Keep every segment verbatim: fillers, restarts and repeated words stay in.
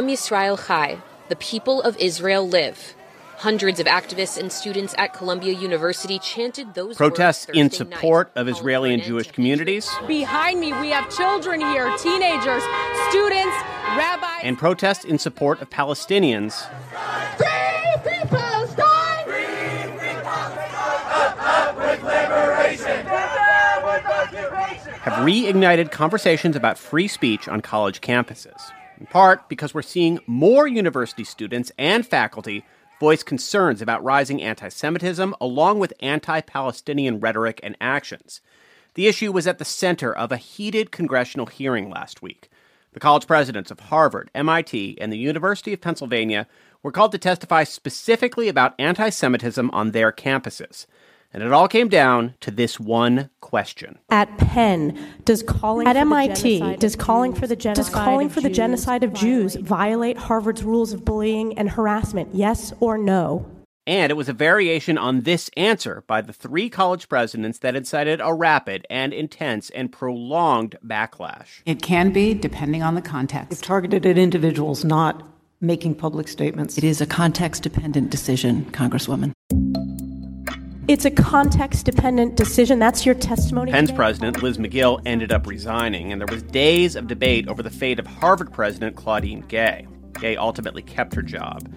Am Yisrael Chai, the people of Israel live. Hundreds of activists and students at Columbia University chanted those protests words in support night, of Israeli and Jewish communities. Behind me, we have children here, teenagers, students, rabbis. And protests in support of Palestinians. Free Palestine! Free liberation! Have reignited conversations about free speech on college campuses, in part because we're seeing more university students and faculty voiced concerns about rising anti-Semitism, along with anti-Palestinian rhetoric and actions. The issue was at the center of a heated congressional hearing last week. The college presidents of Harvard, M I T, and the University of Pennsylvania were called to testify specifically about anti-Semitism on their campuses. And it all came down to this one question. At Penn, does calling at M I T, does calling for the genocide, does calling for the genocide of Jews violate Harvard's rules of bullying and harassment? Yes or no? And it was a variation on this answer by the three college presidents that incited a rapid and intense and prolonged backlash. It can be, depending on the context. It's targeted at individuals not making public statements. It is a context-dependent decision, Congresswoman. It's a context-dependent decision. That's your testimony. Penn's president, Liz McGill, ended up resigning, and there was days of debate over the fate of Harvard president Claudine Gay. Gay ultimately kept her job.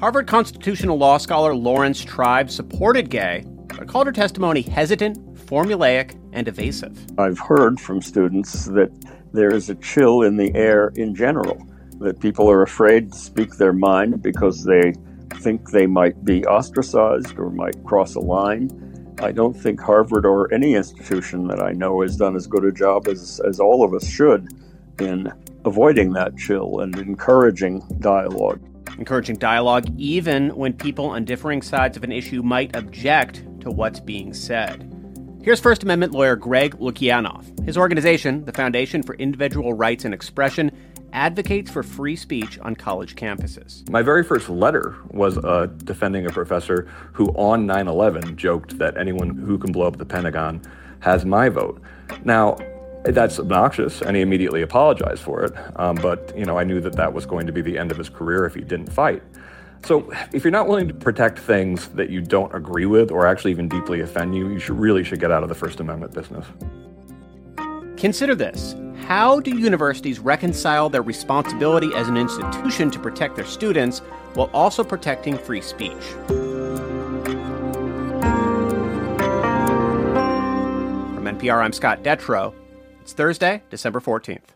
Harvard constitutional law scholar Lawrence Tribe supported Gay, but called her testimony hesitant, formulaic, and evasive. I've heard from students that there is a chill in the air in general, that people are afraid to speak their mind because they think they might be ostracized or might cross a line. I don't think Harvard or any institution that I know has done as good a job as, as all of us should in avoiding that chill and encouraging dialogue. Encouraging dialogue even when people on differing sides of an issue might object to what's being said. Here's First Amendment lawyer Greg Lukianoff. His organization, the Foundation for Individual Rights and Expression, advocates for free speech on college campuses. My very first letter was uh, defending a professor who on nine eleven joked that anyone who can blow up the Pentagon has my vote. Now, that's obnoxious, and he immediately apologized for it. Um, but, you know, I knew that that was going to be the end of his career if he didn't fight. So if you're not willing to protect things that you don't agree with or actually even deeply offend you, you should really should get out of the First Amendment business. Consider this. How do universities reconcile their responsibility as an institution to protect their students while also protecting free speech? From N P R, I'm Scott Detrow. It's Thursday, December fourteenth.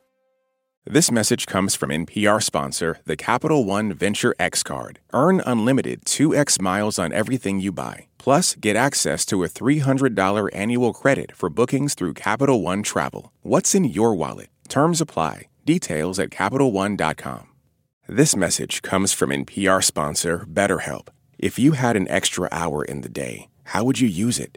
This message comes from N P R sponsor, the Capital One Venture X Card. Earn unlimited two X miles on everything you buy. Plus, get access to a three hundred dollars annual credit for bookings through Capital One Travel. What's in your wallet? Terms apply. Details at Capital One dot com. This message comes from N P R sponsor, BetterHelp. If you had an extra hour in the day, how would you use it?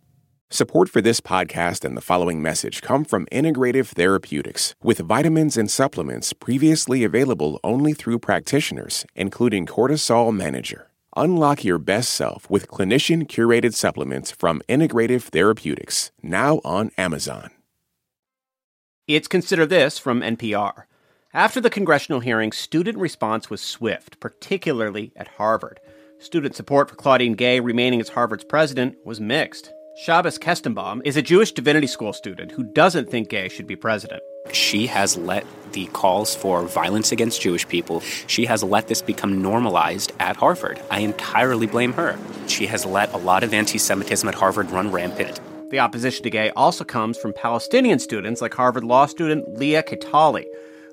Support for this podcast and the following message come from Integrative Therapeutics, with vitamins and supplements previously available only through practitioners, including Cortisol Manager. Unlock your best self with clinician-curated supplements from Integrative Therapeutics, now on Amazon. It's Consider This from N P R. After the congressional hearing, student response was swift, particularly at Harvard. Student support for Claudine Gay remaining as Harvard's president was mixed. Shabbos Kestenbaum is a Jewish divinity school student who doesn't think Gay should be president. She has let the calls for violence against Jewish people, she has let this become normalized at Harvard. I entirely blame her. She has let a lot of anti-Semitism at Harvard run rampant. The opposition to Gay also comes from Palestinian students like Harvard law student Leah Kitali,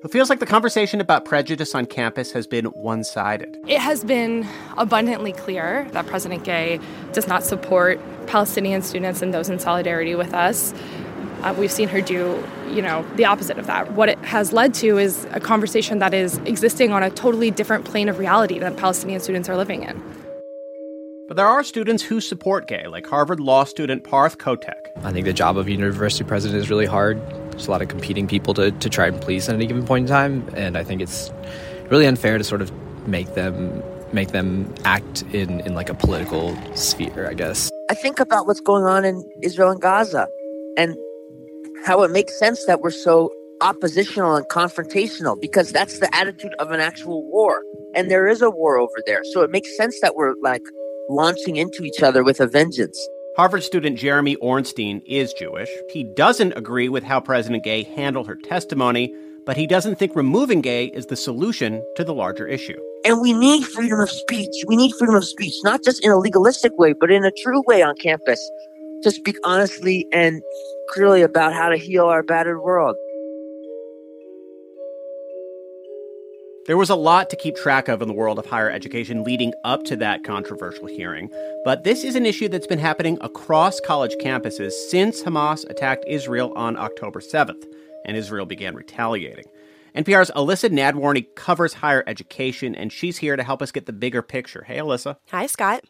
who feels like the conversation about prejudice on campus has been one-sided. It has been abundantly clear that President Gay does not support Palestinian students and those in solidarity with us. Uh, we've seen her do, you know, the opposite of that. What it has led to is a conversation that is existing on a totally different plane of reality than Palestinian students are living in. But there are students who support Gay, like Harvard Law student Parth Kotek. I think the job of university president is really hard. There's a lot of competing people to, to try and please at any given point in time, and I think it's really unfair to sort of make them make them act in, in like a political sphere, I guess. I think about what's going on in Israel and Gaza and how it makes sense that we're so oppositional and confrontational, because that's the attitude of an actual war. And there is a war over there. So it makes sense that we're like launching into each other with a vengeance. Harvard student Jeremy Ornstein is Jewish. He doesn't agree with how President Gay handled her testimony, but he doesn't think removing Gay is the solution to the larger issue. And we need freedom of speech. We need freedom of speech, not just in a legalistic way, but in a true way on campus, to speak honestly and clearly about how to heal our battered world. There was a lot to keep track of in the world of higher education leading up to that controversial hearing. But this is an issue that's been happening across college campuses since Hamas attacked Israel on October seventh, and Israel began retaliating. N P R's Elissa Nadworny covers higher education, and she's here to help us get the bigger picture. Hey, Elissa. Hi, Scott.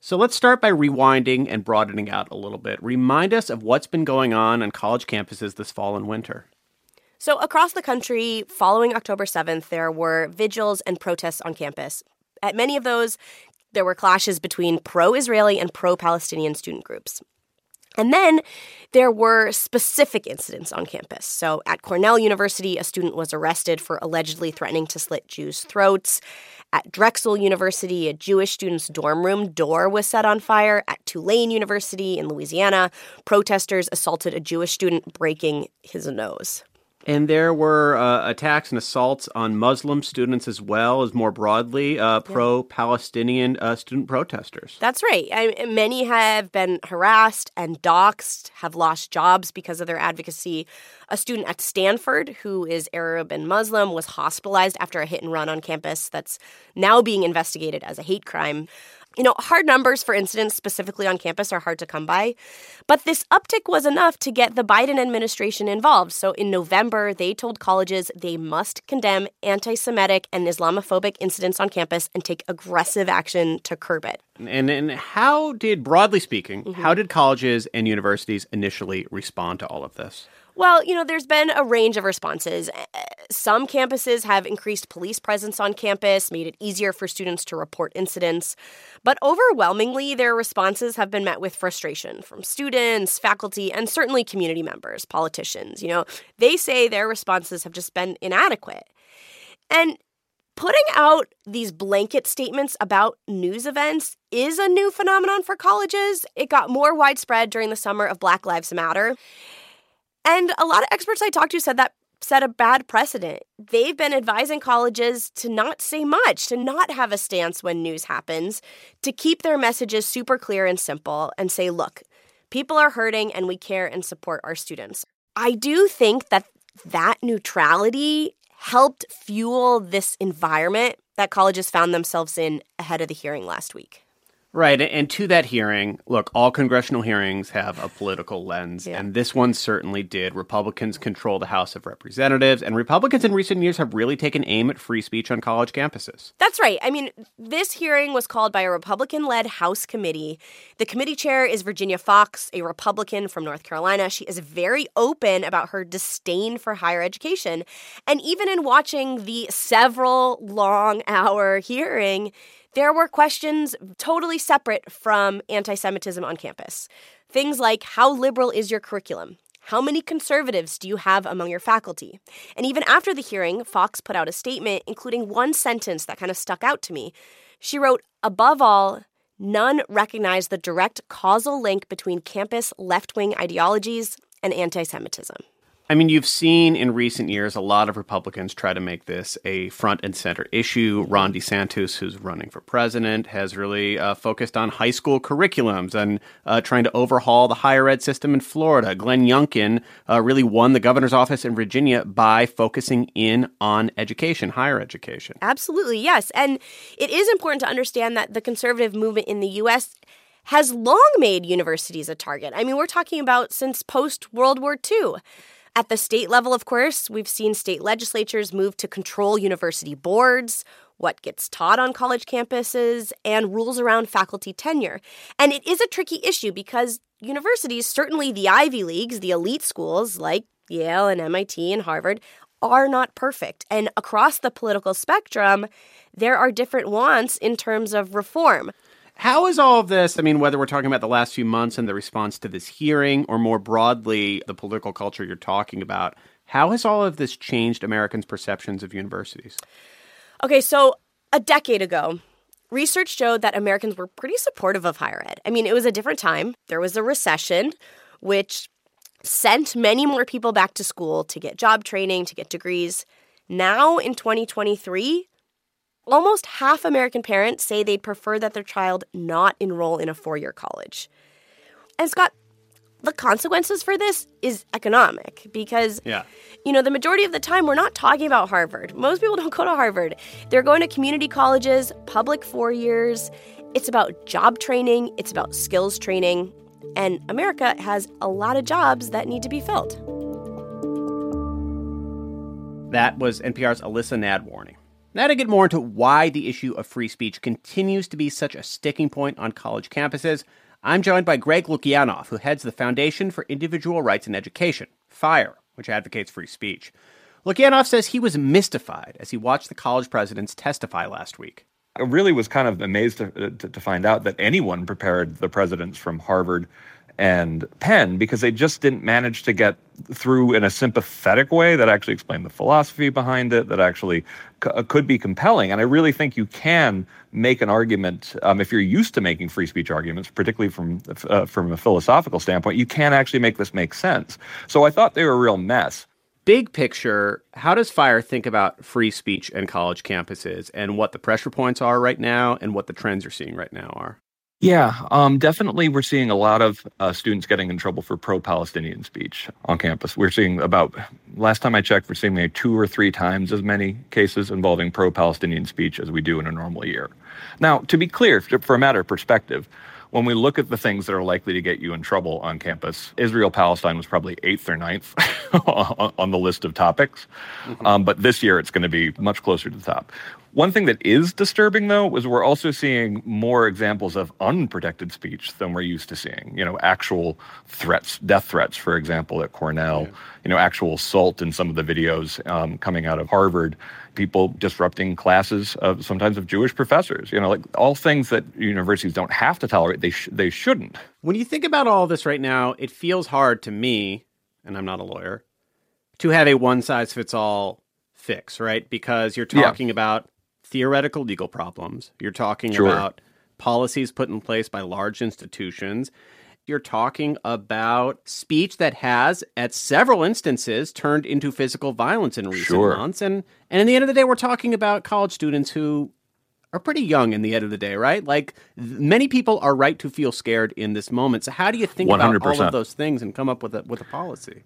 So let's start by rewinding and broadening out a little bit. Remind us of what's been going on on college campuses this fall and winter. So across the country, following October seventh, there were vigils and protests on campus. At many of those, there were clashes between pro-Israeli and pro-Palestinian student groups. And then there were specific incidents on campus. So at Cornell University, a student was arrested for allegedly threatening to slit Jews' throats. At Drexel University, a Jewish student's dorm room door was set on fire. At Tulane University in Louisiana, protesters assaulted a Jewish student, breaking his nose. And there were uh, attacks and assaults on Muslim students as well as, more broadly, uh, pro-Palestinian uh, student protesters. That's right. I, many have been harassed and doxxed, have lost jobs because of their advocacy. A student at Stanford, who is Arab and Muslim, was hospitalized after a hit and run on campus that's now being investigated as a hate crime. You know, hard numbers for incidents specifically on campus are hard to come by, but this uptick was enough to get the Biden administration involved. So in November, they told colleges they must condemn anti-Semitic and Islamophobic incidents on campus and take aggressive action to curb it. And, and how did, broadly speaking, mm-hmm. how did colleges and universities initially respond to all of this? Well, you know, there's been a range of responses. Some campuses have increased police presence on campus, made it easier for students to report incidents. But overwhelmingly, their responses have been met with frustration from students, faculty, and certainly community members, politicians. You know, they say their responses have just been inadequate. And putting out these blanket statements about news events is a new phenomenon for colleges. It got more widespread during the summer of Black Lives Matter. And a lot of experts I talked to said that set a bad precedent. They've been advising colleges to not say much, to not have a stance when news happens, to keep their messages super clear and simple and say, look, people are hurting and we care and support our students. I do think that that neutrality helped fuel this environment that colleges found themselves in ahead of the hearing last week. Right. And to that hearing, look, all congressional hearings have a political lens, yeah. and this one certainly did. Republicans control the House of Representatives, and Republicans in recent years have really taken aim at free speech on college campuses. That's right. I mean, this hearing was called by a Republican-led House committee. The committee chair is Virginia Fox, a Republican from North Carolina. She is very open about her disdain for higher education. And even in watching the several long-hour hearing, there were questions totally separate from anti-Semitism on campus. Things like, how liberal is your curriculum? How many conservatives do you have among your faculty? And even after the hearing, Fox put out a statement, including one sentence that kind of stuck out to me. She wrote, above all, none recognize the direct causal link between campus left-wing ideologies and anti-Semitism. I mean, you've seen in recent years a lot of Republicans try to make this a front and center issue. Ron DeSantis, who's running for president, has really uh, focused on high school curriculums and uh, trying to overhaul the higher ed system in Florida. Glenn Youngkin uh, really won the governor's office in Virginia by focusing in on education, higher education. Absolutely, yes. And it is important to understand that the conservative movement in the U S has long made universities a target. I mean, we're talking about since post-World War Two. At the state level, of course, we've seen state legislatures move to control university boards, what gets taught on college campuses, and rules around faculty tenure. And it is a tricky issue because universities, certainly the Ivy Leagues, the elite schools like Yale and M I T and Harvard, are not perfect. And across the political spectrum, there are different wants in terms of reform. How is all of this, I mean, whether we're talking about the last few months and the response to this hearing or more broadly the political culture you're talking about, how has all of this changed Americans' perceptions of universities? Okay, so a decade ago, research showed that Americans were pretty supportive of higher ed. I mean, it was a different time. There was a recession, which sent many more people back to school to get job training, to get degrees. Now, in twenty twenty-three, almost half American parents say they'd prefer that their child not enroll in a four-year college. And, Scott, the consequences for this is economic because, yeah. you know, the majority of the time we're not talking about Harvard. Most people don't go to Harvard. They're going to community colleges, public four years. It's about job training. It's about skills training. And America has a lot of jobs that need to be filled. That was N P R's Elissa Nadworny. Now to get more into why the issue of free speech continues to be such a sticking point on college campuses, I'm joined by Greg Lukianoff, who heads the Foundation for Individual Rights and Education, FIRE, which advocates free speech. Lukianoff says he was mystified as he watched the college presidents testify last week. I really was kind of amazed to, to, to find out that anyone prepared the presidents from Harvard and Penn because they just didn't manage to get through in a sympathetic way that actually explained the philosophy behind it, that actually c- could be compelling. And I really think you can make an argument, um, if you're used to making free speech arguments, particularly from, uh, from a philosophical standpoint, you can actually make this make sense. So I thought they were a real mess. Big picture, how does FIRE think about free speech and college campuses and what the pressure points are right now and what the trends you're seeing right now are? Yeah, um, definitely we're seeing a lot of uh, students getting in trouble for pro-Palestinian speech on campus. We're seeing about, last time I checked, we're seeing like two or three times as many cases involving pro-Palestinian speech as we do in a normal year. Now, to be clear, for a matter of perspective, when we look at the things that are likely to get you in trouble on campus, Israel-Palestine was probably eighth or ninth on the list of topics. Mm-hmm. Um, but this year, it's going to be much closer to the top. One thing that is disturbing, though, was we're also seeing more examples of unprotected speech than we're used to seeing. You know, actual threats, death threats, for example, at Cornell. Yeah. You know, actual assault in some of the videos um, coming out of Harvard. People disrupting classes of sometimes of Jewish professors. You know, like all things that universities don't have to tolerate. They sh- they shouldn't. When you think about all this right now, it feels hard to me, and I'm not a lawyer, to have a one-size-fits-all fix, right? Because you're talking yeah. about theoretical legal problems. You're talking sure. about policies put in place by large institutions. You're talking about speech that has, at several instances, turned into physical violence in recent sure. months. And and at the end of the day, we're talking about college students who are pretty young in the end of the day, right? Like, many people are right to feel scared in this moment. So how do you think one hundred percent about all of those things and come up with a, with a policy?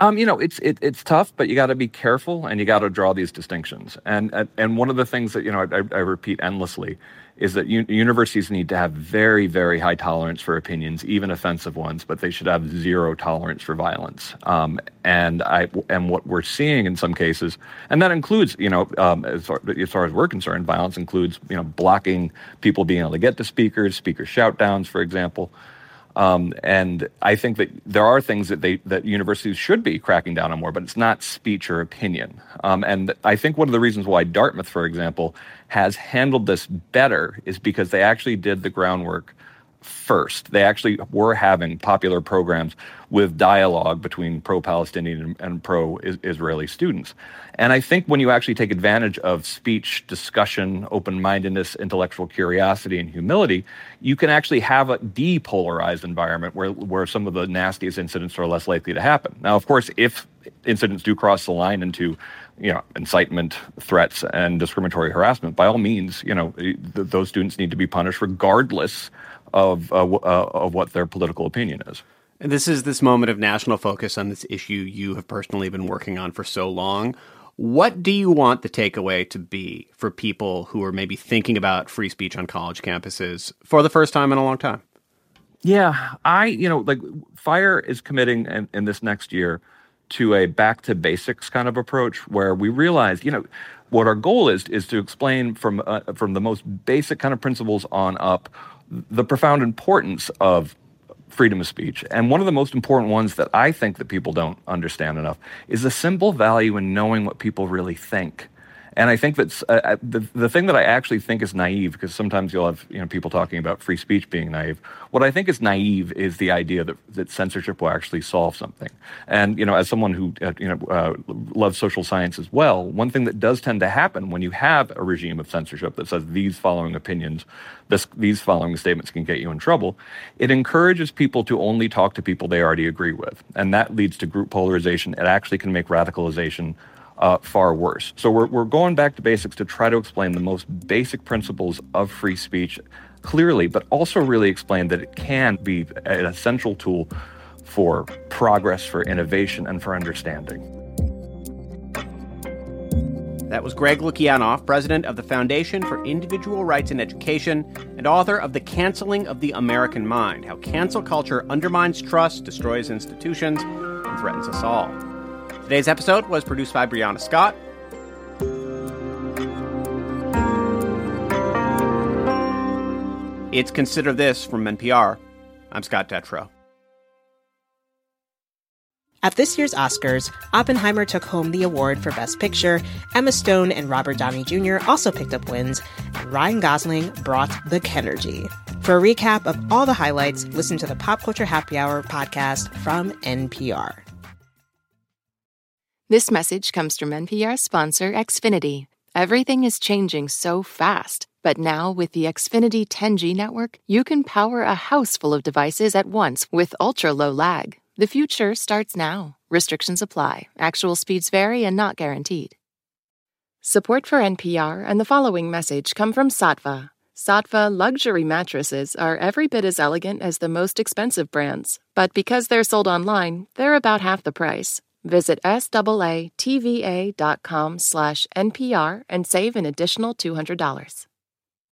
Um, you know, it's it, it's tough, but you got to be careful and you got to draw these distinctions. And and one of the things that, you know, I, I repeat endlessly is that u- universities need to have very, very high tolerance for opinions, even offensive ones, but they should have zero tolerance for violence. Um, and I and what we're seeing in some cases, and that includes, you know, um, as, far, as far as we're concerned, violence includes, you know, blocking people being able to get to speakers, speaker shout downs, for example. Um, and I think that there are things that they that universities should be cracking down on more, but it's not speech or opinion. Um, and I think one of the reasons why Dartmouth, for example, has handled this better is because they actually did the groundwork first. They actually were having popular programs with dialogue between pro-Palestinian and pro-Israeli students. And I think when you actually take advantage of speech, discussion, open-mindedness, intellectual curiosity, and humility, you can actually have a depolarized environment where, where some of the nastiest incidents are less likely to happen. Now, of course, if incidents do cross the line into, you know, incitement, threats, and discriminatory harassment, by all means, you know, th- those students need to be punished regardless of uh, w- uh, of what their political opinion is. And this is this moment of national focus on this issue you have personally been working on for so long. What do you want the takeaway to be for people who are maybe thinking about free speech on college campuses for the first time in a long time? Yeah, I, you know, like FIRE is committing in, in this next year to a back to basics kind of approach where we realize, you know, what our goal is, is to explain from uh, from the most basic kind of principles on up the profound importance of freedom of speech. And one of the most important ones that I think that people don't understand enough is the simple value in knowing what people really think. And I think that's uh, the, the thing that I actually think is naive, because sometimes you'll have, you know, people talking about free speech being naive. What I think is naive is the idea that, that censorship will actually solve something. And, you know, as someone who, uh, you know, uh, loves social science as well, one thing that does tend to happen when you have a regime of censorship that says these following opinions, this, these following statements can get you in trouble, it encourages people to only talk to people they already agree with. And that leads to group polarization. It actually can make radicalization Uh, far worse. So we're we're going back to basics to try to explain the most basic principles of free speech clearly, but also really explain that it can be an essential tool for progress, for innovation, and for understanding. That was Greg Lukianoff, president of the Foundation for Individual Rights and Education and author of The Canceling of the American Mind: How Cancel Culture Undermines Trust, Destroys Institutions, and Threatens Us All. Today's episode was produced by Brianna Scott. It's Consider This from N P R. I'm Scott Detrow. At this year's Oscars, Oppenheimer took home the award for Best Picture. Emma Stone and Robert Downey Junior also picked up wins, and Ryan Gosling brought the Kenergy. For a recap of all the highlights, listen to the Pop Culture Happy Hour podcast from N P R. This message comes from N P R sponsor Xfinity. Everything is changing so fast, but now with the Xfinity ten G network, you can power a house full of devices at once with ultra-low lag. The future starts now. Restrictions apply. Actual speeds vary and not guaranteed. Support for N P R and the following message come from Sattva. Sattva luxury mattresses are every bit as elegant as the most expensive brands, but because they're sold online, they're about half the price. Visit S A A T V A dot com slash N P R and save an additional two hundred dollars.